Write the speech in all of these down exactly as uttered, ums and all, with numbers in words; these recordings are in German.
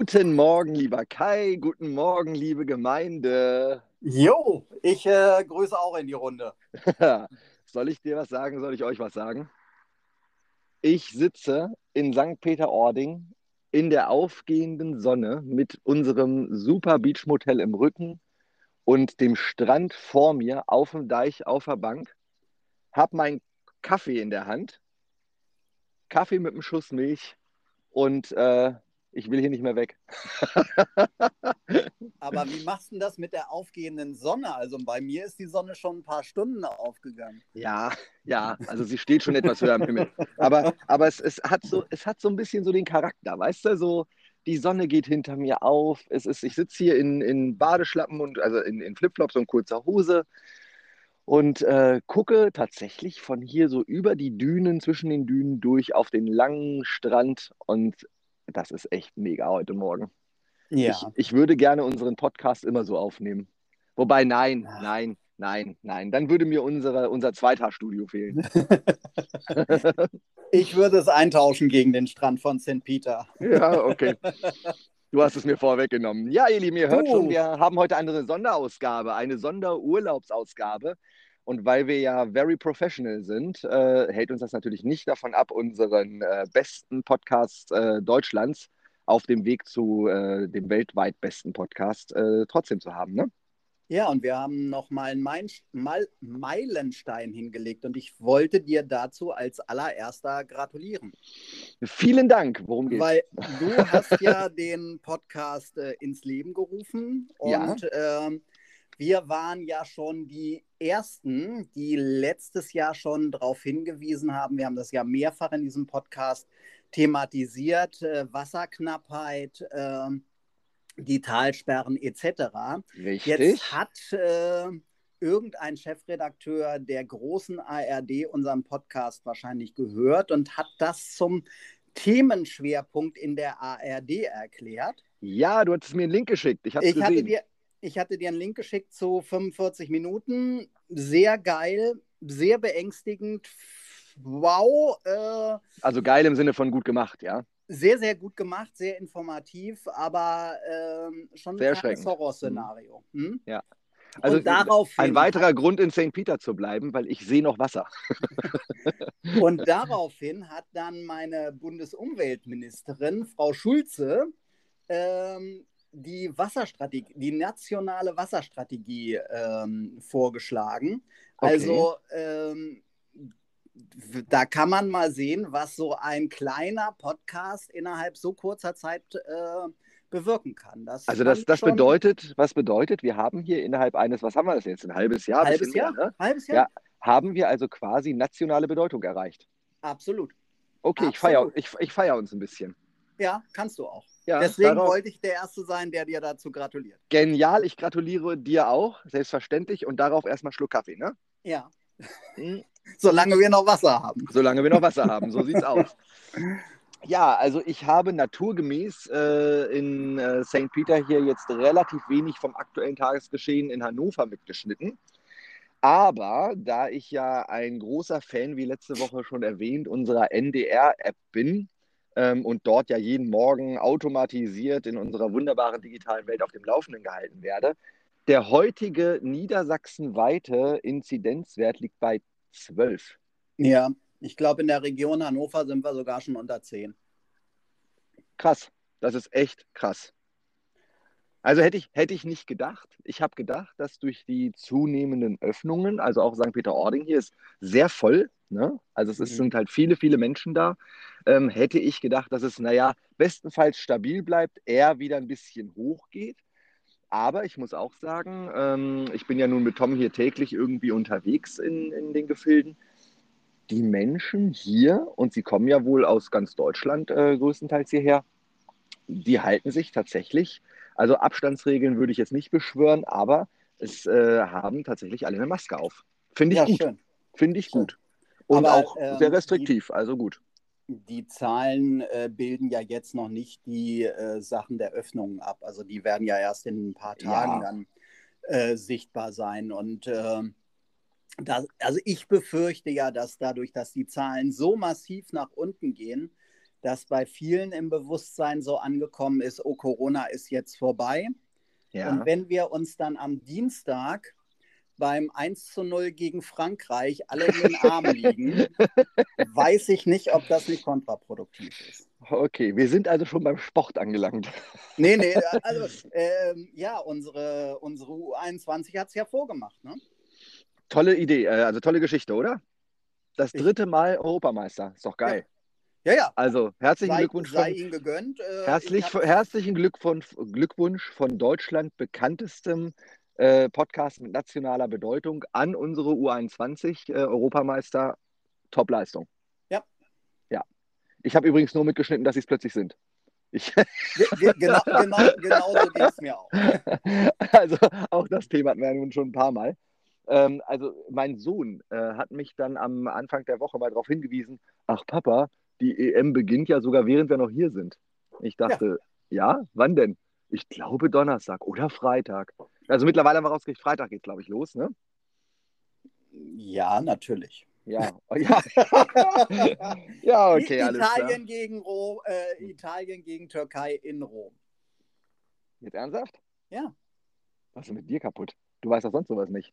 Guten Morgen, lieber Kai. Guten Morgen, liebe Gemeinde. Jo, ich äh, grüße auch in die Runde. Soll ich dir was sagen? Soll ich euch was sagen? Ich sitze in Sankt Peter-Ording in der aufgehenden Sonne mit unserem super Beachmotel im Rücken und dem Strand vor mir auf dem Deich auf der Bank. Hab meinen Kaffee in der Hand. Kaffee mit einem Schuss Milch und... Äh, ich will hier nicht mehr weg. Aber wie machst du das mit der aufgehenden Sonne? Also bei mir ist die Sonne schon ein paar Stunden aufgegangen. Ja, ja, also sie steht schon etwas höher am Himmel. Aber, aber es, es, hat so, es hat so ein bisschen so den Charakter, weißt du? So, die Sonne geht hinter mir auf. Es ist, ich sitze hier in, in Badeschlappen, und also in, in Flipflops und kurzer Hose und äh, gucke tatsächlich von hier so über die Dünen, zwischen den Dünen durch auf den langen Strand und das ist echt mega heute Morgen. Ja. Ich, ich würde gerne unseren Podcast immer so aufnehmen. Wobei, nein, ja. nein, nein, nein. Dann würde mir unsere, unser Zweithaarstudio fehlen. Ich würde es eintauschen gegen den Strand von Sankt Peter. Ja, okay. Du hast es mir vorweggenommen. Ja, ihr Lieben, ihr hört uh. schon, wir haben heute eine Sonderausgabe, eine Sonderurlaubsausgabe. Und weil wir ja very professional sind, äh, hält uns das natürlich nicht davon ab, unseren äh, besten Podcast äh, Deutschlands auf dem Weg zu äh, dem weltweit besten Podcast äh, trotzdem zu haben, ne? Ja, und wir haben nochmal einen Meilenst- Mal- Meilenstein hingelegt und ich wollte dir dazu als allererster gratulieren. Vielen Dank. Worum geht's? Weil du hast ja den Podcast äh, ins Leben gerufen und ja. äh, wir waren ja schon die Ersten, die letztes Jahr schon darauf hingewiesen haben, wir haben das ja mehrfach in diesem Podcast thematisiert, äh, Wasserknappheit, äh, die Talsperren et cetera. Richtig. Jetzt hat äh, irgendein Chefredakteur der großen A R D unseren Podcast wahrscheinlich gehört und hat das zum Themenschwerpunkt in der A R D erklärt. Ja, du hattest mir einen Link geschickt, ich habe es gesehen. Hatte dir Ich hatte dir einen Link geschickt zu fünfundvierzig Minuten. Sehr geil, sehr beängstigend. Wow. Äh, also geil im Sinne von gut gemacht, ja? Sehr, sehr gut gemacht, sehr informativ, aber äh, schon ein kleines Horrorszenario. Hm? Ja. Also und daraufhin, ein weiterer Grund, in Sankt Peter zu bleiben, weil ich sehe noch Wasser. Und daraufhin hat dann meine Bundesumweltministerin, Frau Schulze, ähm, die Wasserstrategie, die nationale Wasserstrategie ähm, vorgeschlagen. Okay. Also ähm, da kann man mal sehen, was so ein kleiner Podcast innerhalb so kurzer Zeit äh, bewirken kann. Das also das, das schon... bedeutet, was bedeutet, wir haben hier innerhalb eines, was haben wir das jetzt, ein halbes Jahr? Halbes Jahr, mehr, ne? halbes Jahr. Ja, haben wir also quasi nationale Bedeutung erreicht. Absolut. Okay, Absolut. ich feiere ich, ich feier uns ein bisschen. Ja, kannst du auch. Ja, deswegen darauf. wollte ich der Erste sein, der dir dazu gratuliert. Genial, ich gratuliere dir auch, selbstverständlich. Und darauf erstmal Schluck Kaffee, ne? Ja. Hm. Solange wir noch Wasser haben. Solange wir noch Wasser haben, so sieht's aus. Ja, also ich habe naturgemäß äh, in äh, Sankt Peter hier jetzt relativ wenig vom aktuellen Tagesgeschehen in Hannover mitgeschnitten. Aber da ich ja ein großer Fan, wie letzte Woche schon erwähnt, unserer N D R-App bin, und dort ja jeden Morgen automatisiert in unserer wunderbaren digitalen Welt auf dem Laufenden gehalten werde. Der heutige niedersachsenweite Inzidenzwert liegt bei zwölf. Ja, ich glaube, in der Region Hannover sind wir sogar schon unter zehn. Krass, das ist echt krass. Also hätte ich, hätte ich nicht gedacht. Ich habe gedacht, dass durch die zunehmenden Öffnungen, also auch Sankt Peter-Ording hier ist sehr voll, ne? Also es mhm. ist, sind halt viele, viele Menschen da, ähm, hätte ich gedacht, dass es, naja, bestenfalls stabil bleibt, eher wieder ein bisschen hochgeht. Aber ich muss auch sagen, ähm, ich bin ja nun mit Tom hier täglich irgendwie unterwegs in, in den Gefilden. Die Menschen hier, und sie kommen ja wohl aus ganz Deutschland äh, größtenteils hierher, die halten sich tatsächlich, also Abstandsregeln würde ich jetzt nicht beschwören, aber es äh, haben tatsächlich alle eine Maske auf. Finde ich ja, gut. Schön. Finde ich schön. gut. Und aber, auch ähm, sehr restriktiv, die, also gut. Die Zahlen äh, bilden ja jetzt noch nicht die äh, Sachen der Öffnungen ab. Also die werden ja erst in ein paar Tagen ja. dann äh, sichtbar sein. Und äh, das, also ich befürchte ja, dass dadurch, dass die Zahlen so massiv nach unten gehen, dass bei vielen im Bewusstsein so angekommen ist, oh, Corona ist jetzt vorbei. Ja. Und wenn wir uns dann am Dienstag beim eins zu null gegen Frankreich alle in den Armen liegen, weiß ich nicht, ob das nicht kontraproduktiv ist. Okay, wir sind also schon beim Sport angelangt. Nee, nee, also äh, ja, unsere, unsere U einundzwanzig hat es ja vorgemacht, ne? Tolle Idee, also tolle Geschichte, oder? Das dritte Mal Europameister, ist doch geil. Ja, ja. ja. Also herzlichen sei, Glückwunsch. Sei von, Ihnen gegönnt. Äh, herzlich, hab... Herzlichen Glückwunsch von Deutschland bekanntestem Podcast mit nationaler Bedeutung an unsere U einundzwanzig, äh, Europameister, Top-Leistung. Ja. Ja. Ich habe übrigens nur mitgeschnitten, dass sie es plötzlich sind. Ich genau, genau, genau so geht es mir auch. Also auch das Thema hatten wir ja nun schon ein paar Mal. Ähm, also mein Sohn äh, hat mich dann am Anfang der Woche mal darauf hingewiesen, ach Papa, die E M beginnt ja sogar, während wir noch hier sind. Ich dachte, ja, ja? Wann denn? Ich glaube Donnerstag oder Freitag. Also mittlerweile haben wir rausgekriegt, Freitag geht, glaube ich, los, ne? Ja, natürlich. Ja, ja. ja okay, Italien alles klar. Gegen Rom, äh, Italien gegen Türkei in Rom. Jetzt ernsthaft? Ja. Was ist denn mit dir kaputt? Du weißt doch sonst sowas nicht.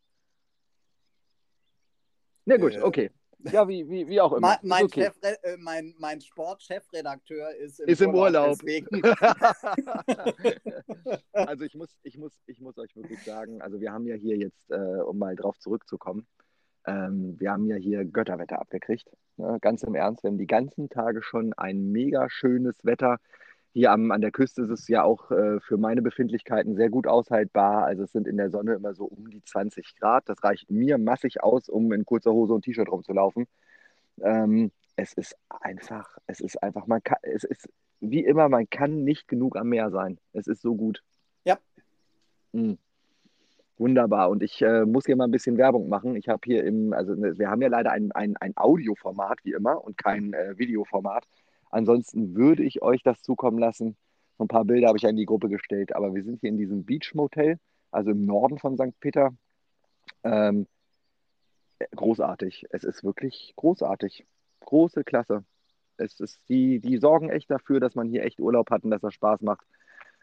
Na gut, äh, okay. Ja, wie, wie, wie auch immer. Mein, mein, okay. Chefre- äh, mein, mein Sportchefredakteur ist im ist Urlaub. Im Urlaub. Also ich muss, ich, muss, ich muss euch wirklich sagen, also wir haben ja hier jetzt, äh, um mal drauf zurückzukommen, ähm, wir haben ja hier Götterwetter abgekriegt. Ne? Ganz im Ernst, wir haben die ganzen Tage schon ein mega schönes Wetter. Hier am, an der Küste ist es ja auch äh, für meine Befindlichkeiten sehr gut aushaltbar. Also es sind in der Sonne immer so um die zwanzig Grad. Das reicht mir massig aus, um in kurzer Hose und T-Shirt rumzulaufen. Ähm, es ist einfach, es ist einfach, man kann, es ist wie immer, man kann nicht genug am Meer sein. Es ist so gut. Ja. Mhm. Wunderbar. Und ich äh, muss hier mal ein bisschen Werbung machen. Ich habe hier im, also wir haben ja leider ein, ein, ein Audioformat wie immer und kein äh, Videoformat. Ansonsten würde ich euch das zukommen lassen. So ein paar Bilder habe ich ja in die Gruppe gestellt. Aber wir sind hier in diesem Beach-Motel, also im Norden von Sankt Peter. Ähm, großartig. Es ist wirklich großartig. Große Klasse. Es ist die, die sorgen echt dafür, dass man hier echt Urlaub hat und dass das Spaß macht.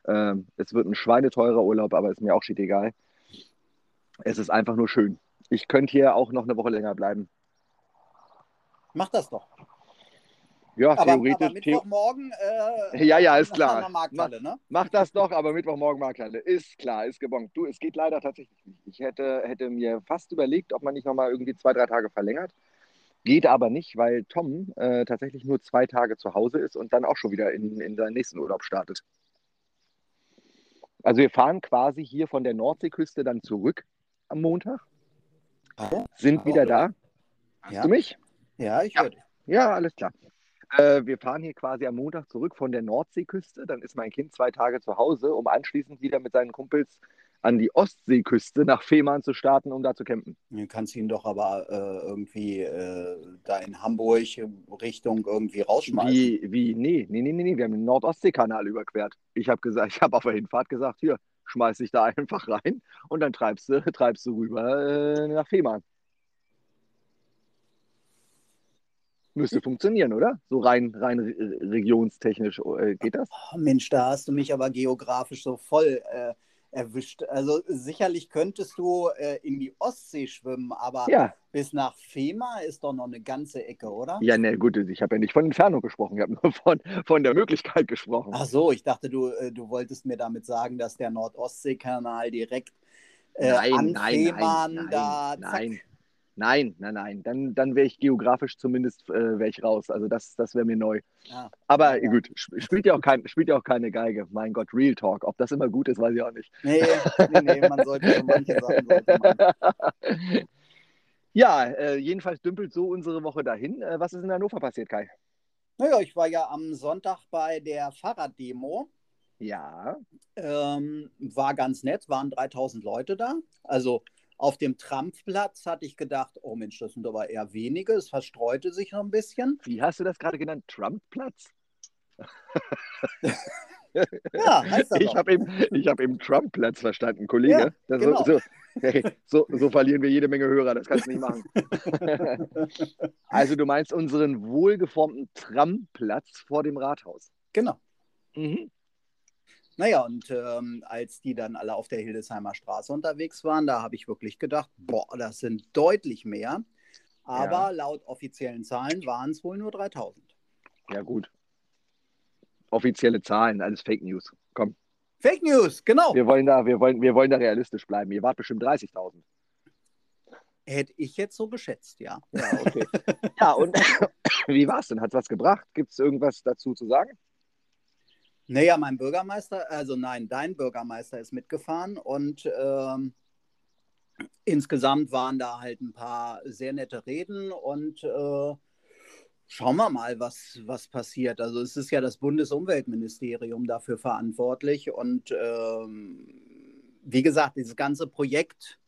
Ähm, es wird ein schweineteurer Urlaub, aber ist mir auch shit egal. Es ist einfach nur schön. Ich könnte hier auch noch eine Woche länger bleiben. Mach das doch. Ja, aber, theoretisch. Aber Mittwochmorgen. Äh, ja, ja, ist klar. Markthalle, ne? Mach das doch, aber Mittwochmorgen Markthalle. Ist klar, ist gebongt. Du, es geht leider tatsächlich nicht. Ich hätte, hätte mir fast überlegt, ob man nicht nochmal irgendwie zwei, drei Tage verlängert. Geht aber nicht, weil Tom äh, tatsächlich nur zwei Tage zu Hause ist und dann auch schon wieder in, in seinen nächsten Urlaub startet. Also, wir fahren quasi hier von der Nordseeküste dann zurück am Montag. Oh, sind oh, wieder oh. da. Hast ja. du mich? Ja, ich höre dich. Ja, alles klar. Wir fahren hier quasi am Montag zurück von der Nordseeküste. Dann ist mein Kind zwei Tage zu Hause, um anschließend wieder mit seinen Kumpels an die Ostseeküste nach Fehmarn zu starten, um da zu campen. Du kannst ihn doch aber äh, irgendwie äh, da in Hamburg Richtung irgendwie rausschmeißen. Wie, wie? Nee, nee, nee, nee. Wir haben den Nord-Ostsee-Kanal überquert. Ich habe gesagt, ich habe auf der Hinfahrt gesagt, hier, schmeiß dich da einfach rein und dann treibst du, treibst du rüber äh, nach Fehmarn. Müsste funktionieren, oder? So rein, rein regionstechnisch äh, geht das? Oh, Mensch, da hast du mich aber geografisch so voll äh, erwischt. Also sicherlich könntest du äh, in die Ostsee schwimmen, aber ja. bis nach Fehmarn ist doch noch eine ganze Ecke, oder? Ja, na ne, gut, ich habe ja nicht von Entfernung gesprochen, ich habe nur von, von der Möglichkeit gesprochen. Ach so, ich dachte, du, äh, du wolltest mir damit sagen, dass der Nord-Ostsee-Kanal direkt äh, nein, an nein, Fehmarn nein, da... Nein, zack, nein. Nein, nein, nein, dann, dann wäre ich geografisch zumindest äh, wäre ich raus. Also das, das wäre mir neu. Ja, aber ja. gut, spielt ja, auch kein, spielt ja auch keine Geige. Mein Gott, Real Talk. Ob das immer gut ist, weiß ich auch nicht. Nee, nee, nee man sollte so manche Sachen sollte man. Ja, äh, jedenfalls dümpelt so unsere Woche dahin. Äh, was ist in Hannover passiert, Kai? Naja, ich war ja am Sonntag bei der Fahrraddemo. Ja. Ähm, war ganz nett, waren dreitausend Leute da. Also... Auf dem Trump-Platz hatte ich gedacht, oh Mensch, das sind aber eher wenige. Es verstreute sich noch ein bisschen. Wie hast du das gerade genannt? Trump-Platz? Ja, heißt das. Ich habe eben, hab eben Trump-Platz verstanden, Kollege. Ja, das genau. so, so, hey, so, so verlieren wir jede Menge Hörer, das kannst du nicht machen. Also du meinst unseren wohlgeformten Trump-Platz vor dem Rathaus. Genau. Mhm. Naja, und ähm, als die dann alle auf der Hildesheimer Straße unterwegs waren, da habe ich wirklich gedacht, boah, das sind deutlich mehr. Aber ja. Laut offiziellen Zahlen waren es wohl nur dreitausend. Ja gut. Offizielle Zahlen, alles Fake News. Komm. Fake News, genau. Wir wollen da, wir wollen, wir wollen da realistisch bleiben. Ihr wart bestimmt dreißigtausend. Hätte ich jetzt so geschätzt, ja. Ja, okay. Ja, und wie war es denn? Hat es was gebracht? Gibt es irgendwas dazu zu sagen? Naja, mein Bürgermeister, also nein, dein Bürgermeister ist mitgefahren und ähm, insgesamt waren da halt ein paar sehr nette Reden und äh, schauen wir mal, was, was passiert. Also es ist ja das Bundesumweltministerium dafür verantwortlich und ähm, wie gesagt, dieses ganze Projekt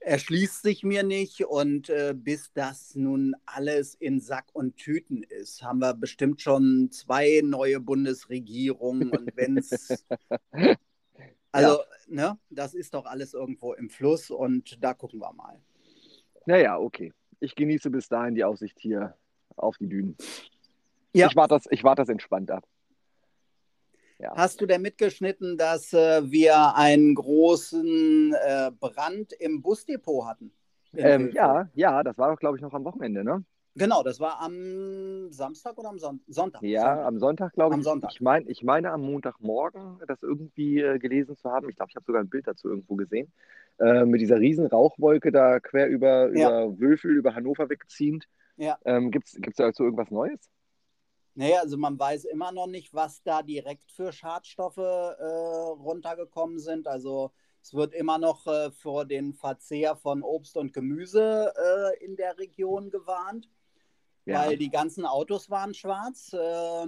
erschließt sich mir nicht und äh, bis das nun alles in Sack und Tüten ist, haben wir bestimmt schon zwei neue Bundesregierungen und wenn es... Also, ja. Ne, das ist doch alles irgendwo im Fluss und da gucken wir mal. Naja, okay. Ich genieße bis dahin die Aussicht hier auf die Dünen. Ja. Ich warte das, ich warte das entspannt ab. Ja. Hast du denn mitgeschnitten, dass äh, wir einen großen äh, Brand im Busdepot hatten? Ähm, ja, ja, das war doch, glaube ich, noch am Wochenende, ne? Genau, das war am Samstag oder am Son- Sonntag? Ja, Sonntag. Am Sonntag, glaube ich. Am Sonntag. Ich, mein, ich meine am Montagmorgen, das irgendwie äh, gelesen zu haben. Ich glaube, ich habe sogar ein Bild dazu irgendwo gesehen. Äh, mit dieser riesen Rauchwolke da quer über, ja. über Wölfel, über Hannover wegziehend. Ja. Ähm, Gibt es dazu irgendwas Neues? Naja, also man weiß immer noch nicht, was da direkt für Schadstoffe äh, runtergekommen sind. Also es wird immer noch äh, vor den Verzehr von Obst und Gemüse äh, in der Region gewarnt, ja. Weil die ganzen Autos waren schwarz. Äh,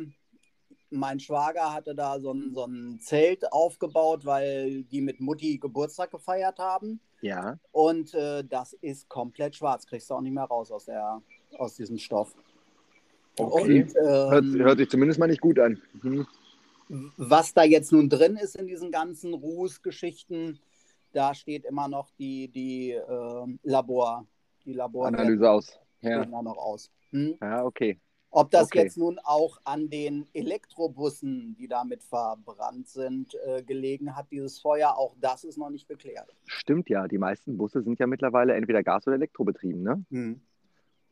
mein Schwager hatte da so ein, so ein Zelt aufgebaut, weil die mit Mutti Geburtstag gefeiert haben. Ja. Und äh, das ist komplett schwarz. Kriegst du auch nicht mehr raus aus, der, aus diesem Stoff. Okay. Und, ähm, hört, hört sich zumindest mal nicht gut an. Mhm. Was da jetzt nun drin ist in diesen ganzen Rußgeschichten, da steht immer noch die, die äh, Labor, die Laboranalyse aus. Ja. Immer noch aus. Hm? Ja, okay. Ob das okay. jetzt nun auch an den Elektrobussen, die damit verbrannt sind, äh, gelegen hat, dieses Feuer, auch das ist noch nicht geklärt. Stimmt ja, die meisten Busse sind ja mittlerweile entweder Gas- oder Elektrobetrieben, ne? Mhm.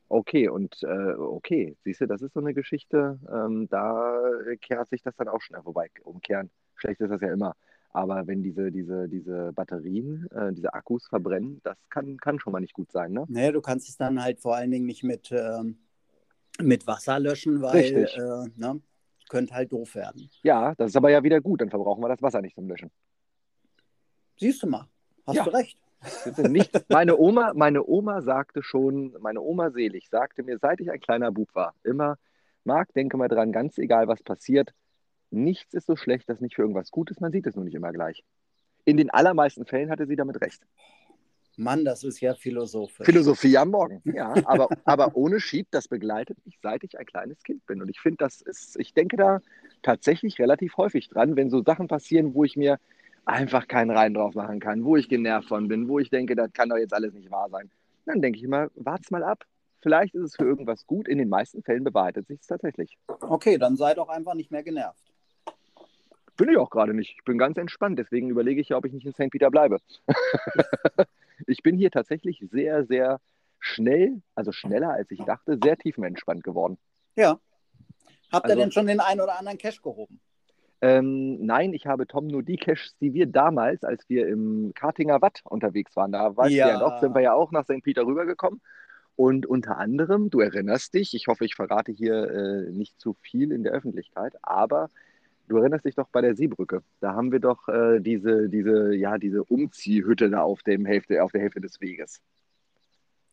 Okay, und äh, okay, siehst du, das ist so eine Geschichte, ähm, da kehrt sich das dann auch schnell vorbei. Umkehren, schlecht ist das ja immer. Aber wenn diese, diese, diese Batterien, äh, diese Akkus verbrennen, das kann, kann schon mal nicht gut sein, ne? Naja, du kannst es dann halt vor allen Dingen nicht mit, ähm, mit Wasser löschen, weil äh, ne, könnte halt doof werden. Ja, das ist aber ja wieder gut, dann verbrauchen wir das Wasser nicht zum Löschen. Siehst du mal, hast ja. du recht. Nicht, meine, Oma, meine Oma sagte schon, meine Oma selig sagte mir, seit ich ein kleiner Bub war, immer, Marc, denke mal dran, ganz egal was passiert, nichts ist so schlecht, dass nicht für irgendwas gut ist, man sieht es nur nicht immer gleich. In den allermeisten Fällen hatte sie damit recht. Mann, das ist ja philosophisch. Philosophie am Morgen, ja, aber, aber ohne Schieb, das begleitet mich, seit ich ein kleines Kind bin. Und ich finde, das ist, ich denke da tatsächlich relativ häufig dran, wenn so Sachen passieren, wo ich mir einfach keinen Reim drauf machen kann, wo ich genervt von bin, wo ich denke, das kann doch jetzt alles nicht wahr sein. Dann denke ich immer, wart's mal ab. Vielleicht ist es für irgendwas gut. In den meisten Fällen bewahrheitet sich es tatsächlich. Okay, dann sei doch einfach nicht mehr genervt. Bin ich auch gerade nicht. Ich bin ganz entspannt. Deswegen überlege ich ja, ob ich nicht in Sankt Peter bleibe. Ich bin hier tatsächlich sehr, sehr schnell, also schneller als ich dachte, sehr tiefenentspannt geworden. Ja. Habt ihr also, denn schon den einen oder anderen Cash gehoben? Ähm, nein, ich habe Tom nur die Caches, die wir damals, als wir im Kartinger Watt unterwegs waren, da weißt ja. du ja noch, sind wir ja auch nach Sankt Peter rübergekommen. Und unter anderem, du erinnerst dich, ich hoffe, ich verrate hier äh, nicht zu viel in der Öffentlichkeit, aber du erinnerst dich doch bei der Seebrücke. Da haben wir doch äh, diese, diese, ja, diese Umziehhütte da auf, dem Hälfte, auf der Hälfte des Weges.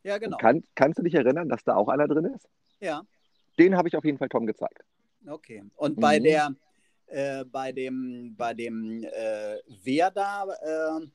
Ja, genau. Kann, kannst du dich erinnern, dass da auch einer drin ist? Ja. Den habe ich auf jeden Fall Tom gezeigt. Okay. Und bei mhm. der... Äh, bei dem, bei dem äh, Wehr da, äh,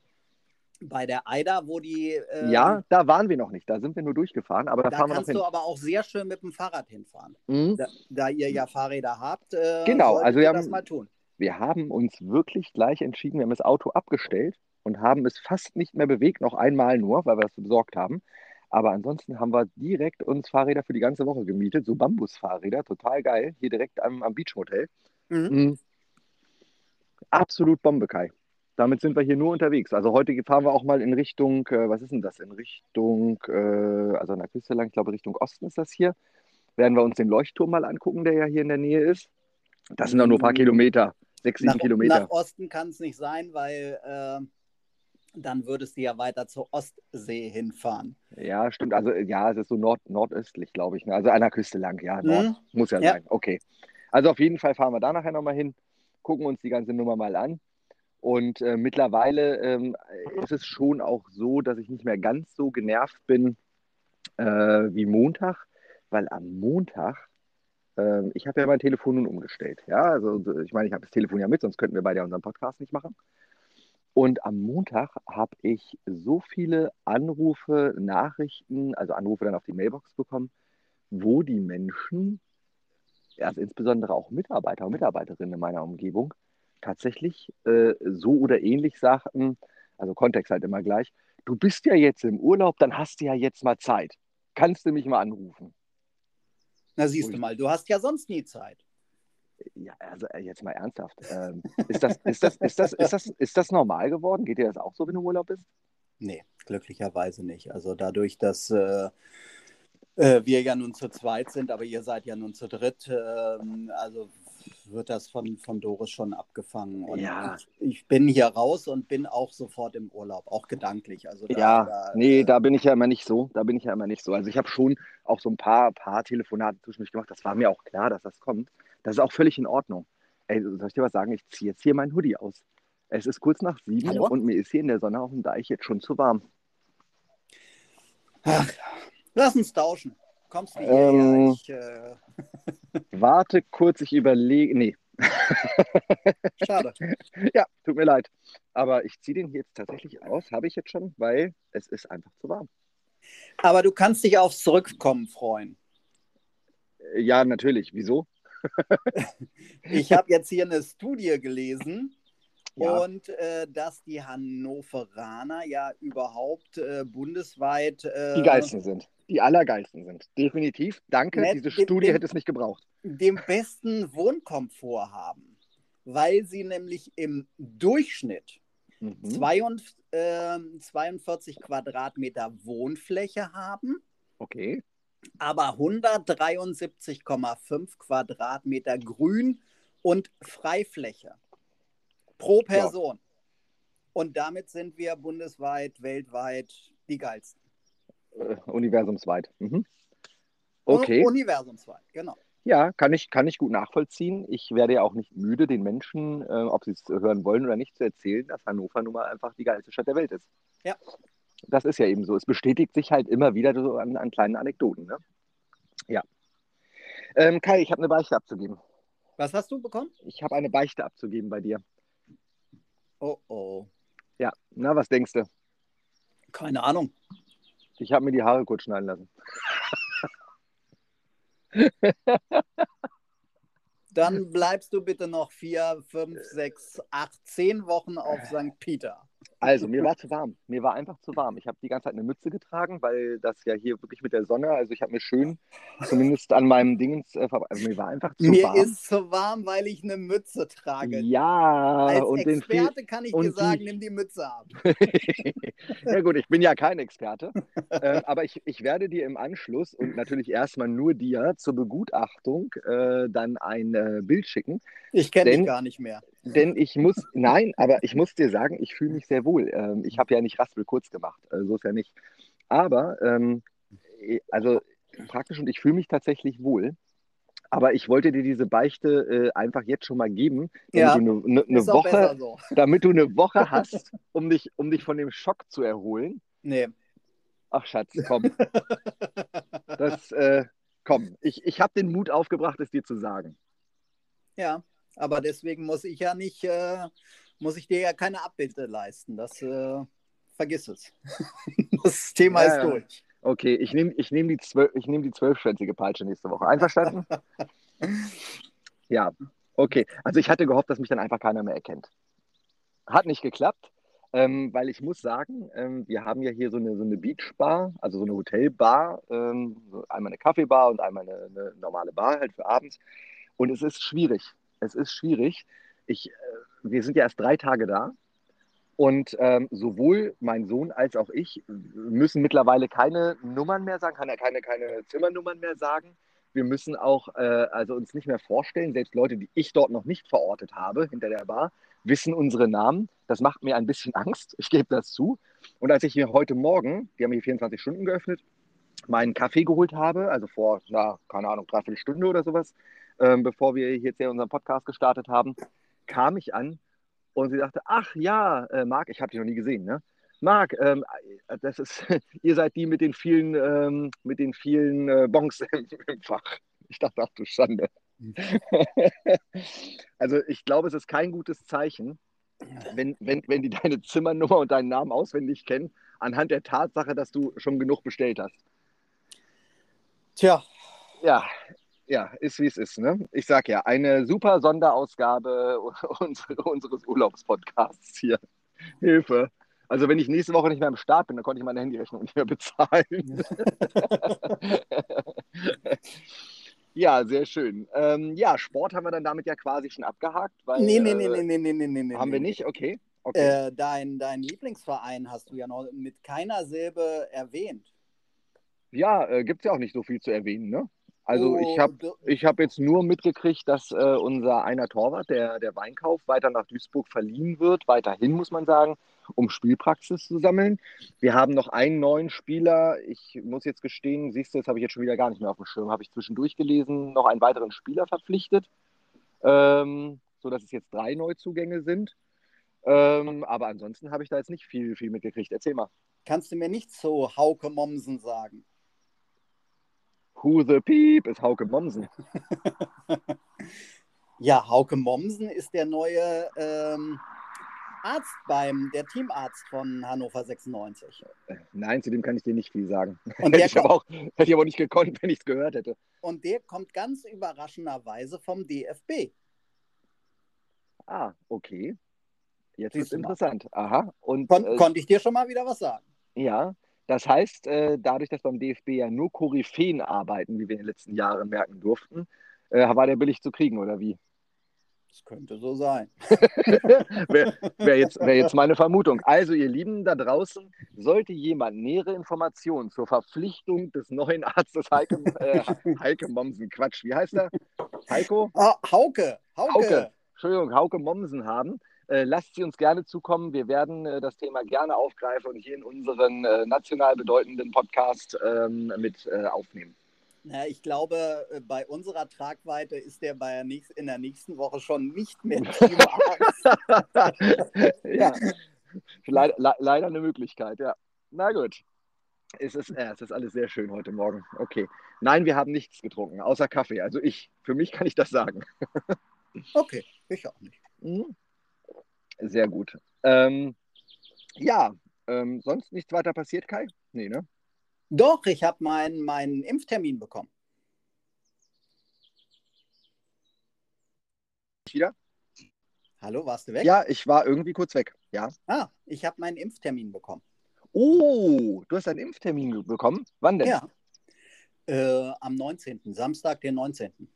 bei der Eider, wo die... Äh, ja, da waren wir noch nicht, da sind wir nur durchgefahren. Aber da da fahren kannst wir noch du hin. Aber auch sehr schön mit dem Fahrrad hinfahren, mhm. da, da ihr ja Fahrräder habt, äh, genau, also wir haben, das mal tun. wir haben uns wirklich gleich entschieden, wir haben das Auto abgestellt und haben es fast nicht mehr bewegt, noch einmal nur, weil wir es besorgt haben. Aber ansonsten haben wir direkt uns Fahrräder für die ganze Woche gemietet, so Bambusfahrräder, total geil, hier direkt am, am Beachhotel. Mhm. Absolut Bombe, Kai. Damit sind wir hier nur unterwegs. Also heute fahren wir auch mal in Richtung, äh, was ist denn das? In Richtung, äh, also an der Küste lang, ich glaube Richtung Osten ist das hier. Werden wir uns den Leuchtturm mal angucken, der ja hier in der Nähe ist. Das sind doch nur ein paar Kilometer, sechs, sieben Kilometer. Nach Osten kann es nicht sein, weil äh, dann würdest du ja weiter zur Ostsee hinfahren. Ja, stimmt. Also ja, es ist so nord- nordöstlich, glaube ich. Ne? Also an der Küste lang, ja. Nord, mhm. Muss ja, ja sein, okay. Also auf jeden Fall fahren wir da nachher nochmal hin, gucken uns die ganze Nummer mal an. Und äh, mittlerweile ähm, ist es schon auch so, dass ich nicht mehr ganz so genervt bin äh, wie Montag, weil am Montag, äh, ich habe ja mein Telefon nun umgestellt. Ja, also ich meine, ich habe das Telefon ja mit, sonst könnten wir beide ja unseren Podcast nicht machen. Und am Montag habe ich so viele Anrufe, Nachrichten, also Anrufe dann auf die Mailbox bekommen, wo die Menschen, also insbesondere auch Mitarbeiter und Mitarbeiterinnen in meiner Umgebung, tatsächlich äh, so oder ähnlich sagten, also Kontext halt immer gleich, du bist ja jetzt im Urlaub, dann hast du ja jetzt mal Zeit. Kannst du mich mal anrufen? Na siehst Und du mal, du hast ja sonst nie Zeit. Ja, also jetzt mal ernsthaft. Ähm, ist, das, ist, das, ist, das, ist, das, ist, das, ist das normal geworden? Geht dir das auch so, wenn du im Urlaub bist? Nee, glücklicherweise nicht. Also dadurch, dass... Äh wir ja nun zu zweit sind, aber ihr seid ja nun zu dritt. Also wird das von, von Doris schon abgefangen. Und ja. ich, ich bin hier raus und bin auch sofort im Urlaub, auch gedanklich. Also da, ja, da, nee, äh, da bin ich ja immer nicht so. Da bin ich ja immer nicht so. Also ich habe schon auch so ein paar, paar Telefonate zwischendurch gemacht. Das war mir auch klar, dass das kommt. Das ist auch völlig in Ordnung. Ey, soll ich dir was sagen? Ich ziehe jetzt hier meinen Hoodie aus. Es ist kurz nach sieben Hallo? Und mir ist hier in der Sonne auf dem Deich jetzt schon zu warm. Ach, lass uns tauschen. Kommst du hierher? Ähm, ich, äh... Warte kurz, ich überlege. Nee. Schade. Ja, tut mir leid. Aber ich ziehe den hier jetzt tatsächlich aus. Habe ich jetzt schon, weil es ist einfach zu warm. Aber du kannst dich aufs Zurückkommen freuen. Ja, natürlich. Wieso? Ich habe jetzt hier eine Studie gelesen. Ja. Und äh, dass die Hannoveraner ja überhaupt äh, bundesweit... Äh, die geilsten sind. Die allergeilsten sind. Definitiv. Danke, ne, diese dem, Studie dem, hätte es nicht gebraucht. Den besten Wohnkomfort haben, weil sie nämlich im Durchschnitt mhm. zweiundvierzig Quadratmeter Wohnfläche haben, okay, aber hundertdreiundsiebzig Komma fünf Quadratmeter Grün- und Freifläche. Pro Person. Ja. Und damit sind wir bundesweit, weltweit die geilsten. Äh, universumsweit. Mhm. Okay. Universumsweit, genau. Ja, kann ich, kann ich gut nachvollziehen. Ich werde ja auch nicht müde, den Menschen, äh, ob sie es hören wollen oder nicht, zu erzählen, dass Hannover nun mal einfach die geilste Stadt der Welt ist. Ja. Das ist ja eben so. Es bestätigt sich halt immer wieder so an, an kleinen Anekdoten. Ne? Ja. Ähm, Kai, ich habe eine Beichte abzugeben. Was hast du bekommen? Ich habe eine Beichte abzugeben bei dir. Oh oh. Ja, na, was denkst du? Keine Ahnung. Ich habe mir die Haare kurz schneiden lassen. Dann bleibst du bitte noch vier, fünf, sechs, acht, zehn Wochen auf Sankt Peter. Also, mir war zu warm. Mir war einfach zu warm. Ich habe die ganze Zeit eine Mütze getragen, weil das ja hier wirklich mit der Sonne, also ich habe mir schön zumindest an meinem Dingens, äh, also mir war einfach zu mir warm. Mir ist zu warm, weil ich eine Mütze trage. Ja. Als und Experte den, kann ich dir sagen, die, nimm die Mütze ab. Ja gut, ich bin ja kein Experte, äh, aber ich, ich werde dir im Anschluss und natürlich erstmal nur dir zur Begutachtung äh, dann ein äh, Bild schicken. Ich kenne dich gar nicht mehr. Denn ich muss, nein, aber ich muss dir sagen, ich fühle mich sehr wohl. Ähm, ich habe ja nicht Raspel kurz gemacht, äh, so ist ja nicht. Aber, ähm, also praktisch und ich fühle mich tatsächlich wohl. Aber ich wollte dir diese Beichte äh, einfach jetzt schon mal geben, ja, du ne, ne, ne Woche, so. Damit du eine Woche hast, um dich, um dich von dem Schock zu erholen. Nee. Ach Schatz, komm. Das, äh, komm, ich, ich habe den Mut aufgebracht, es dir zu sagen. Ja. Aber deswegen muss ich ja nicht, äh, muss ich dir ja keine Abbitte leisten. Das, äh, vergiss es. Das Thema ja, ist durch. Okay, ich nehme ich nehm die, zwölf, nehm die zwölfschwänzige Peitsche nächste Woche. Einverstanden? Ja, Okay, also ich hatte gehofft, dass mich dann einfach keiner mehr erkennt. Hat nicht geklappt, ähm, weil ich muss sagen, ähm, wir haben ja hier so eine, so eine Beachbar, also so eine Hotelbar, ähm, so einmal eine Kaffeebar und einmal eine, eine normale Bar halt für abends. Und es ist schwierig, es ist schwierig. Ich, äh, wir sind ja erst drei Tage da. Und ähm, sowohl mein Sohn als auch ich müssen mittlerweile keine Nummern mehr sagen, kann er keine, keine Zimmernummern mehr sagen. Wir müssen auch äh, also uns nicht mehr vorstellen, selbst Leute, die ich dort noch nicht verortet habe, hinter der Bar, wissen unsere Namen. Das macht mir ein bisschen Angst, ich gebe das zu. Und als ich hier heute Morgen, die haben hier vierundzwanzig Stunden geöffnet, meinen Kaffee geholt habe, also vor, na, keine Ahnung, dreiviertel Stunde oder sowas, ähm, bevor wir jetzt hier unseren Podcast gestartet haben, kam ich an. Und sie sagte, ach ja, äh, Marc, ich habe dich noch nie gesehen, ne? Marc, ähm, das ist, ihr seid die mit den vielen, ähm, mit den vielen äh, Bonks im, im Fach. Ich dachte, ach du Schande. Mhm. Also ich glaube, es ist kein gutes Zeichen, wenn, wenn, wenn die deine Zimmernummer und deinen Namen auswendig kennen, anhand der Tatsache, dass du schon genug bestellt hast. Tja. Ja. Ja, ist wie es ist, ne? Ich sag ja, eine super Sonderausgabe unseres Urlaubspodcasts hier. Hilfe. Also wenn ich nächste Woche nicht mehr am Start bin, dann konnte ich meine Handyrechnung nicht mehr bezahlen. Ja, ja, sehr schön. Ähm, ja, Sport haben wir dann damit ja quasi schon abgehakt. Weil, nee, nee, nee, nee, nee, nee, nee, nee. Haben nee. wir nicht? Okay. okay. Äh, dein, dein Lieblingsverein hast du ja noch mit keiner Silbe erwähnt. Ja, äh, gibt es ja auch nicht so viel zu erwähnen, ne? Also ich habe ich hab jetzt nur mitgekriegt, dass äh, unser einer Torwart, der, der Weinkauf, weiter nach Duisburg verliehen wird, weiterhin muss man sagen, um Spielpraxis zu sammeln. Wir haben noch einen neuen Spieler, ich muss jetzt gestehen, siehst du, das habe ich jetzt schon wieder gar nicht mehr auf dem Schirm, habe ich zwischendurch gelesen, noch einen weiteren Spieler verpflichtet, ähm, sodass es jetzt drei Neuzugänge sind. Ähm, aber ansonsten habe ich da jetzt nicht viel, viel mitgekriegt. Erzähl mal. Kannst du mir nichts zu Hauke Mommsen sagen? Who the Peep ist Hauke Mommsen. Ja, Hauke Mommsen ist der neue ähm, Arzt beim, der Teamarzt von Hannover sechsundneunzig. Nein, zu dem kann ich dir nicht viel sagen. Und hätte, ich kommt, aber auch, hätte ich aber auch nicht gekonnt, wenn ich es gehört hätte. Und der kommt ganz überraschenderweise vom D F B. Ah, okay. Jetzt ist es interessant. Aha. Und, Kon- äh, konnte ich dir schon mal wieder was sagen? Ja. Das heißt, dadurch, dass beim D F B ja nur Koryphäen arbeiten, wie wir in den letzten Jahren merken durften, war der billig zu kriegen, oder wie? Das könnte so sein. Wäre wär jetzt, wär jetzt meine Vermutung. Also, ihr Lieben da draußen, sollte jemand nähere Informationen zur Verpflichtung des neuen Arztes Heike, äh, Heike Mommsen, Quatsch, wie heißt er? Heiko? Ah, Hauke, Hauke. Hauke. Entschuldigung, Hauke Mommsen haben. Lasst sie uns gerne zukommen. Wir werden das Thema gerne aufgreifen und hier in unseren national bedeutenden Podcast mit aufnehmen. Na, ich glaube, bei unserer Tragweite ist der bei in der nächsten Woche schon nicht mehr Teamarzt. Ja, leider, le- leider eine Möglichkeit, ja. Na gut. Es ist, äh, es ist alles sehr schön heute Morgen. Okay. Nein, wir haben nichts getrunken, außer Kaffee. Also ich, für mich kann ich das sagen. Okay, ich auch nicht. Mhm. Sehr gut. Ähm, ja, ähm, sonst nichts weiter passiert, Kai? Nee, ne? Doch, ich habe meinen mein Impftermin bekommen. Wieder? Hallo, warst du weg? Ja, ich war irgendwie kurz weg, ja. Ah, ich habe meinen Impftermin bekommen. Oh, du hast einen Impftermin bekommen? Wann denn? Ja, äh, am neunzehnten Samstag, den neunzehnten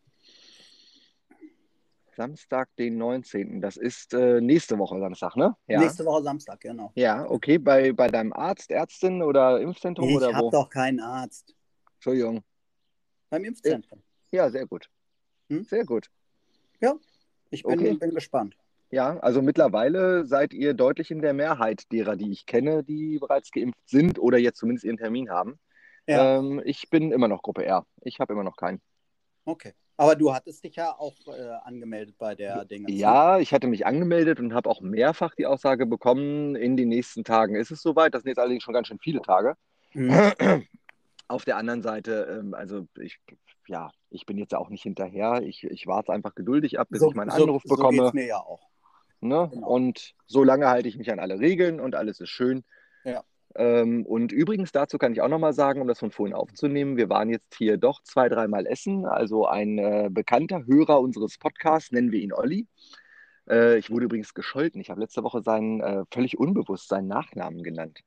Samstag, den neunzehnten Das ist äh, nächste Woche Samstag, ne? Ja. Nächste Woche Samstag, genau. Ja, okay. Bei, bei deinem Arzt, Ärztin oder Impfzentrum ich oder wo? Ich habe doch keinen Arzt. Entschuldigung. Beim Impfzentrum. Ja, sehr gut. Hm? Sehr gut. Ja, ich bin, okay. bin gespannt. Ja, also mittlerweile seid ihr deutlich in der Mehrheit derer, die ich kenne, die bereits geimpft sind oder jetzt zumindest ihren Termin haben. Ja. Ähm, ich bin immer noch Gruppe R. Ich habe immer noch keinen. Okay. Aber du hattest dich ja auch äh, angemeldet bei der Dinge. Ja, ich hatte mich angemeldet und habe auch mehrfach die Aussage bekommen, in den nächsten Tagen ist es soweit. Das sind jetzt allerdings schon ganz schön viele Tage. Mhm. Auf der anderen Seite, ähm, also ich, ja, ich bin jetzt auch nicht hinterher. Ich, ich warte einfach geduldig ab, bis so, ich meinen Anruf so, so bekomme. So geht es mir ja auch. Ne? Genau. Und so lange halte ich mich an alle Regeln und alles ist schön. Ja. Ähm, und übrigens dazu kann ich auch nochmal sagen, um das von vorhin aufzunehmen, wir waren jetzt hier doch zwei, dreimal essen. Also ein äh, bekannter Hörer unseres Podcasts, nennen wir ihn Olli. Äh, ich wurde übrigens gescholten. Ich habe letzte Woche seinen äh, völlig unbewusst seinen Nachnamen genannt.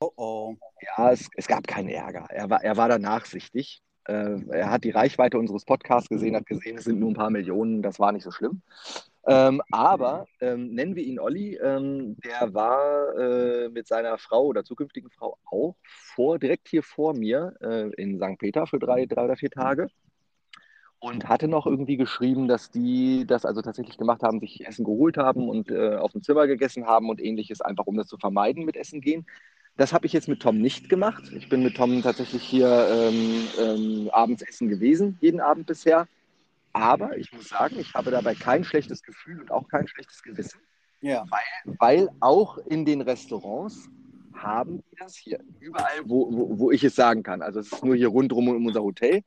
Oh oh. Ja, es, es gab keinen Ärger. Er war, er war da nachsichtig. Äh, er hat die Reichweite unseres Podcasts gesehen, hat gesehen, es sind nur ein paar Millionen, das war nicht so schlimm. Ähm, aber ähm, nennen wir ihn Olli, ähm, der war äh, mit seiner Frau oder zukünftigen Frau auch vor, direkt hier vor mir äh, in Sankt Peter für drei, drei oder vier Tage und hatte noch irgendwie geschrieben, dass die das also tatsächlich gemacht haben, sich Essen geholt haben und äh, auf dem Zimmer gegessen haben und ähnliches, einfach um das zu vermeiden mit Essen gehen. Das habe ich jetzt mit Tom nicht gemacht. Ich bin mit Tom tatsächlich hier ähm, ähm, abends essen gewesen, jeden Abend bisher. Aber ich muss sagen, ich habe dabei kein schlechtes Gefühl und auch kein schlechtes Gewissen. Ja. Weil, weil auch in den Restaurants haben die das hier überall, wo, wo, wo ich es sagen kann. Also es ist nur hier rundherum um unser Hotel.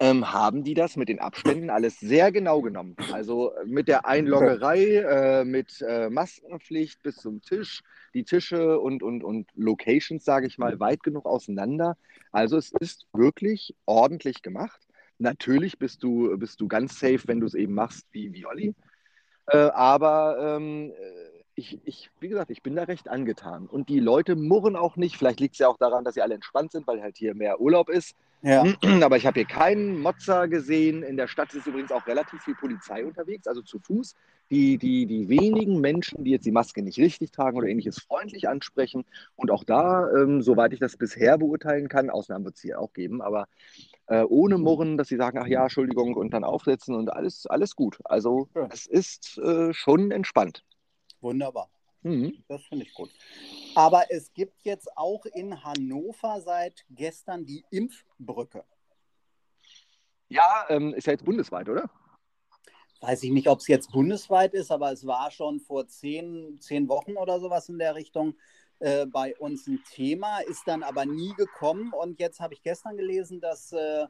Ähm, haben die das mit den Abständen alles sehr genau genommen. Also mit der Einloggerei, äh, mit äh, Maskenpflicht bis zum Tisch, die Tische und, und, und Locations, sage ich mal, weit genug auseinander. Also es ist wirklich ordentlich gemacht. Natürlich bist du, bist du ganz safe, wenn du es eben machst, wie, wie Olli. Äh, aber ähm, ich, ich, wie gesagt, ich bin da recht angetan. Und die Leute murren auch nicht. Vielleicht liegt es ja auch daran, dass sie alle entspannt sind, weil halt hier mehr Urlaub ist. Ja. Aber ich habe hier keinen Motzer gesehen. In der Stadt ist übrigens auch relativ viel Polizei unterwegs, also zu Fuß. Die, die, die wenigen Menschen, die jetzt die Maske nicht richtig tragen oder ähnliches, freundlich ansprechen. Und auch da, ähm, soweit ich das bisher beurteilen kann, Ausnahmen wird es hier auch geben, aber äh, ohne Murren, dass sie sagen, ach ja, Entschuldigung, und dann aufsetzen und alles, alles gut. Also ja. Es ist äh, schon entspannt. Wunderbar. Mhm. Das finde ich gut. Aber es gibt jetzt auch in Hannover seit gestern die Impfbrücke. Ja, ähm, ist ja jetzt bundesweit, oder? Weiß ich nicht, ob es jetzt bundesweit ist, aber es war schon vor zehn, zehn Wochen oder sowas in der Richtung äh, bei uns ein Thema, ist dann aber nie gekommen. Und jetzt habe ich gestern gelesen, dass äh,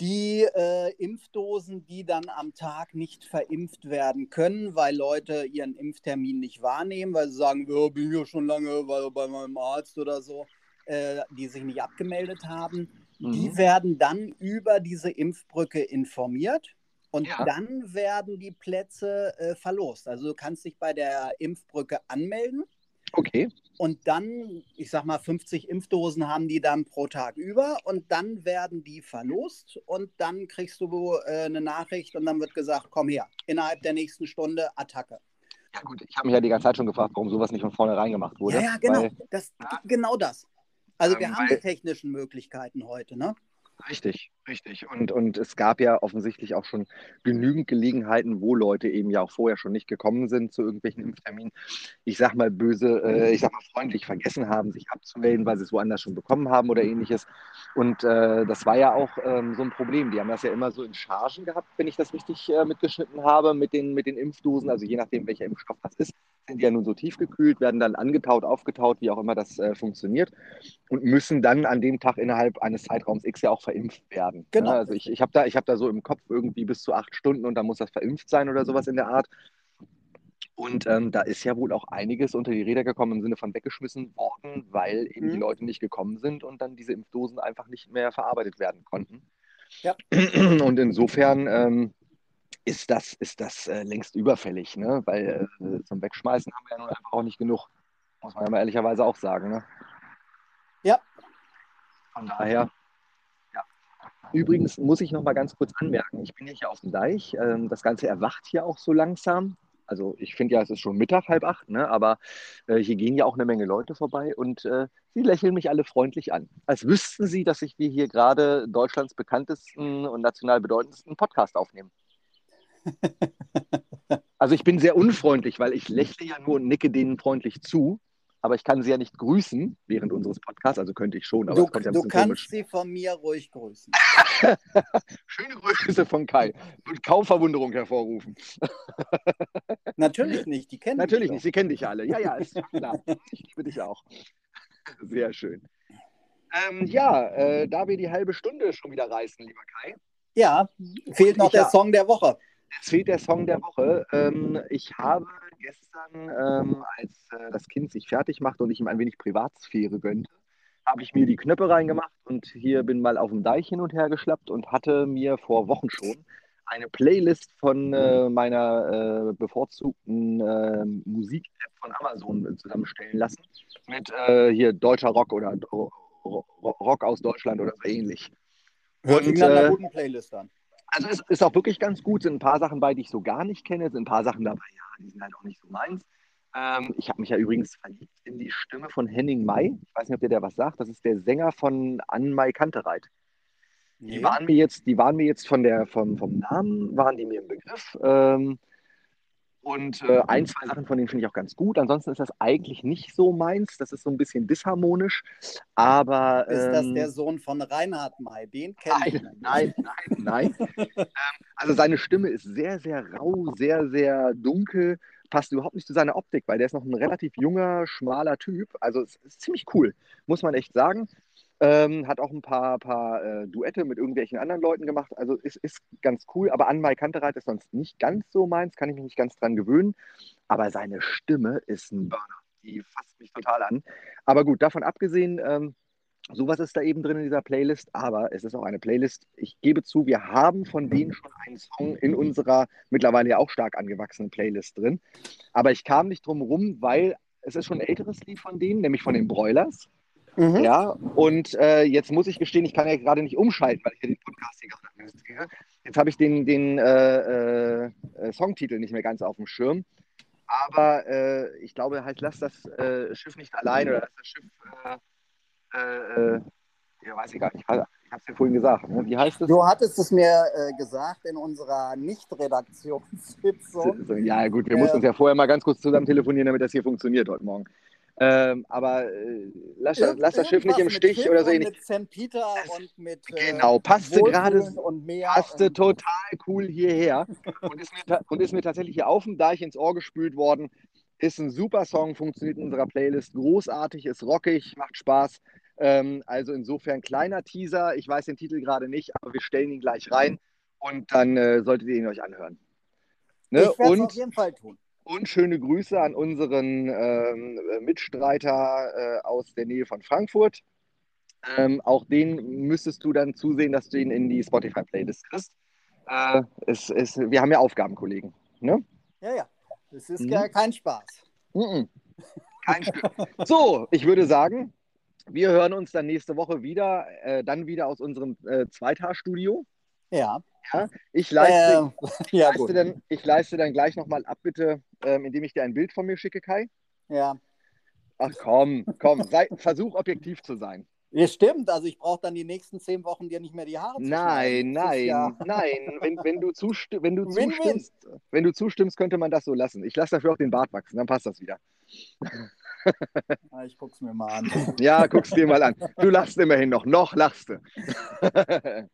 die äh, Impfdosen, die dann am Tag nicht verimpft werden können, weil Leute ihren Impftermin nicht wahrnehmen, weil sie sagen, ja, bin ja schon lange bei meinem Arzt oder so, äh, die sich nicht abgemeldet haben, mhm. die werden dann über diese Impfbrücke informiert. Und ja. dann werden die Plätze äh, verlost. Also du kannst dich bei der Impfbrücke anmelden. Okay. Und dann, ich sag mal, fünfzig Impfdosen haben die dann pro Tag über. Und dann werden die verlost. Und dann kriegst du äh, eine Nachricht und dann wird gesagt, komm her, innerhalb der nächsten Stunde Attacke. Ja gut, ich habe mich ja die ganze Zeit schon gefragt, warum sowas nicht von vornherein gemacht wurde. Ja, ja genau, weil, das, ja. genau das. Also ähm, wir haben die technischen Möglichkeiten heute, ne? Richtig, richtig. Und, und es gab ja offensichtlich auch schon genügend Gelegenheiten, wo Leute eben ja auch vorher schon nicht gekommen sind zu irgendwelchen Impfterminen. Ich sag mal böse, äh, ich sag mal freundlich vergessen haben, sich abzumelden, weil sie es woanders schon bekommen haben oder ähnliches. Und äh, das war ja auch ähm, so ein Problem. Die haben das ja immer so in Chargen gehabt, wenn ich das richtig äh, mitgeschnitten habe, mit den, mit den Impfdosen. Also je nachdem, welcher Impfstoff das ist, sind die ja nun so tiefgekühlt, werden dann angetaut, aufgetaut, wie auch immer das äh, funktioniert und müssen dann an dem Tag innerhalb eines Zeitraums X ja auch verimpft werden. Genau. Also ich, ich habe da, ich hab da so im Kopf irgendwie bis zu acht Stunden und dann muss das verimpft sein oder sowas in der Art. Und ähm, da ist ja wohl auch einiges unter die Räder gekommen, im Sinne von weggeschmissen worden, weil eben mhm. die Leute nicht gekommen sind und dann diese Impfdosen einfach nicht mehr verarbeitet werden konnten. Ja. Und insofern ähm, ist das, ist das äh, längst überfällig, ne? Weil äh, zum Wegschmeißen haben wir ja nun einfach auch nicht genug. Muss man ja mal ehrlicherweise auch sagen. Ne? Ja. Von daher... Übrigens muss ich noch mal ganz kurz anmerken, ich bin ja hier auf dem Deich, das Ganze erwacht hier auch so langsam. Also ich finde ja, es ist schon Mittag, halb acht, ne? Aber hier gehen ja auch eine Menge Leute vorbei und äh, sie lächeln mich alle freundlich an. Als wüssten sie, dass ich wir hier gerade Deutschlands bekanntesten und national bedeutendsten Podcast aufnehmen. Also ich bin sehr unfreundlich, weil ich lächle ja nur und nicke denen freundlich zu. Aber ich kann sie ja nicht grüßen während unseres Podcasts, also könnte ich schon. Aber du ja du kannst komisch. Sie von mir ruhig grüßen. Schöne Grüße von Kai. Und kaum Verwunderung hervorrufen. Natürlich nicht, die kennen dich. Natürlich nicht, sie kennen dich alle. Ja, ja, ist klar. Ich liebe dich auch. Sehr schön. Ähm, ja, äh, da wir die halbe Stunde schon wieder reißen, lieber Kai. Ja, fehlt noch der ja. Song der Woche. Es fehlt der Song der Woche. Ähm, ich habe gestern, ähm, als äh, das Kind sich fertig machte und ich ihm ein wenig Privatsphäre gönnte, habe ich mir die Knöpfe reingemacht und hier bin mal auf dem Deich hin und her geschlappt und hatte mir vor Wochen schon eine Playlist von äh, meiner äh, bevorzugten äh, Musik-App von Amazon zusammenstellen lassen mit äh, hier deutscher Rock oder ro- Rock aus Deutschland oder so ähnlich. Hört sich nach einer guten Playlist an. Also es ist auch wirklich ganz gut, sind ein paar Sachen bei, die ich so gar nicht kenne, sind ein paar Sachen dabei, ja, die sind halt auch nicht so meins. Ähm, ich habe mich ja übrigens verliebt in die Stimme von Henning Mai. Ich weiß nicht, ob dir der was sagt. Das ist der Sänger von AnnenMayKantereit. Die waren mir jetzt, die waren mir jetzt von der, vom, vom Namen, waren die mir im Begriff. Ähm, und äh, ein, zwei Sachen von denen finde ich auch ganz gut. Ansonsten ist das eigentlich nicht so meins. Das ist so ein bisschen disharmonisch. Aber, ähm, ist das der Sohn von Reinhard May? Den kenne ich. Nein, nein, nein. ähm, also seine Stimme ist sehr, sehr rau, sehr, sehr dunkel. Passt überhaupt nicht zu seiner Optik, weil der ist noch ein relativ junger, schmaler Typ. Also es ist ziemlich cool, muss man echt sagen. Ähm, hat auch ein paar, paar äh, Duette mit irgendwelchen anderen Leuten gemacht. Also es ist ganz cool. Aber AnnenMayKantereit ist sonst nicht ganz so meins. Kann ich mich nicht ganz dran gewöhnen. Aber seine Stimme ist ein Burner. Die fasst mich total an. Aber gut, davon abgesehen, ähm, sowas ist da eben drin in dieser Playlist. Aber es ist auch eine Playlist. Ich gebe zu, wir haben von denen schon einen Song in unserer mittlerweile ja auch stark angewachsenen Playlist drin. Aber ich kam nicht drum rum, weil es ist schon ein älteres Lied von denen, nämlich von den Broilers. Mhm. Ja, und äh, jetzt muss ich gestehen, ich kann ja gerade nicht umschalten, weil ich ja den Podcast hier gerade administriere. Jetzt habe ich den, den äh, äh, Songtitel nicht mehr ganz auf dem Schirm. Aber äh, ich glaube, halt, lass das äh, Schiff nicht allein oder lass das Schiff. Äh, äh, ja, weiß ich gar nicht. Ich habe es dir vorhin gesagt. Ne? Wie heißt es? Du hattest es mir äh, gesagt in unserer Nicht-Redaktionssitzung. Ja, gut, wir äh, mussten uns ja vorher mal ganz kurz zusammen telefonieren, damit das hier funktioniert heute Morgen. Ähm, aber äh, lass, Ir- lass das Schiff nicht im Stich Film oder so ähnlich. Mit Sankt Peter und mit äh, genau, passte gerade, passte total cool hierher und, ist mir ta- und ist mir tatsächlich hier auf dem Deich ins Ohr gespült worden. Ist ein super Song, funktioniert in unserer Playlist großartig, ist rockig, macht Spaß. Ähm, also insofern kleiner Teaser. Ich weiß den Titel gerade nicht, aber wir stellen ihn gleich rein und dann äh, solltet ihr ihn euch anhören. Ne? Ich werde es auf jeden Fall tun. Und schöne Grüße an unseren ähm, Mitstreiter äh, aus der Nähe von Frankfurt. Ähm, auch den müsstest du dann zusehen, dass du ihn in die Spotify-Playlist kriegst. Äh, es, es, wir haben ja Aufgaben, Kollegen. Ne? Ja, ja. Das ist mhm. gar kein Spaß. Mhm. Kein Stück. So, ich würde sagen, wir hören uns dann nächste Woche wieder, äh, dann wieder aus unserem äh, Zweitar-Studio. Ja. Ja, ich, leiste, äh, ich, ja, leiste dann, ich leiste dann gleich nochmal ab, bitte, ähm, indem ich dir ein Bild von mir schicke, Kai. Ja. Ach komm, komm, sei, versuch objektiv zu sein. Ja, stimmt, also ich brauche dann die nächsten zehn Wochen dir nicht mehr die Haare zu schneiden. Nein, nein, ja... nein. Wenn, wenn, du zusti- wenn, du zustimmst, wenn du zustimmst, könnte man das so lassen. Ich lasse dafür auch den Bart wachsen, dann passt das wieder. Ich guck's mir mal an. Ja, guck's dir mal an. Du lachst immerhin noch, noch lachst du.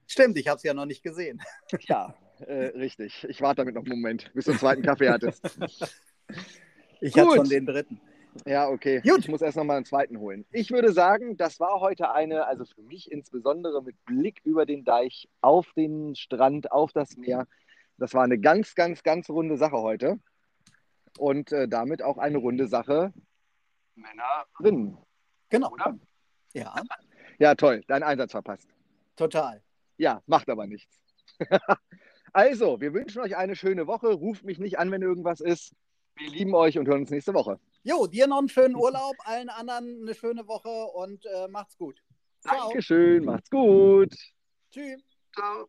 Stimmt, ich hab's ja noch nicht gesehen. Ja, äh, richtig. Ich warte damit noch einen Moment, bis du einen zweiten Kaffee hattest. Ich hatte schon den dritten. Ja, okay. Gut. Ich muss erst noch mal einen zweiten holen. Ich würde sagen, das war heute eine, also für mich insbesondere mit Blick über den Deich, auf den Strand, auf das Meer. Das war eine ganz, ganz, ganz runde Sache heute. Und äh, damit auch eine runde Sache Männerinnen. Genau, oder? Ja. Ja, toll. Dein Einsatz verpasst. Total. Ja, macht aber nichts. Also, wir wünschen euch eine schöne Woche. Ruft mich nicht an, wenn irgendwas ist. Wir lieben euch und hören uns nächste Woche. Jo, dir noch einen schönen Urlaub, allen anderen eine schöne Woche und äh, macht's gut. Ciao. Dankeschön, macht's gut. Tschüss. Ciao.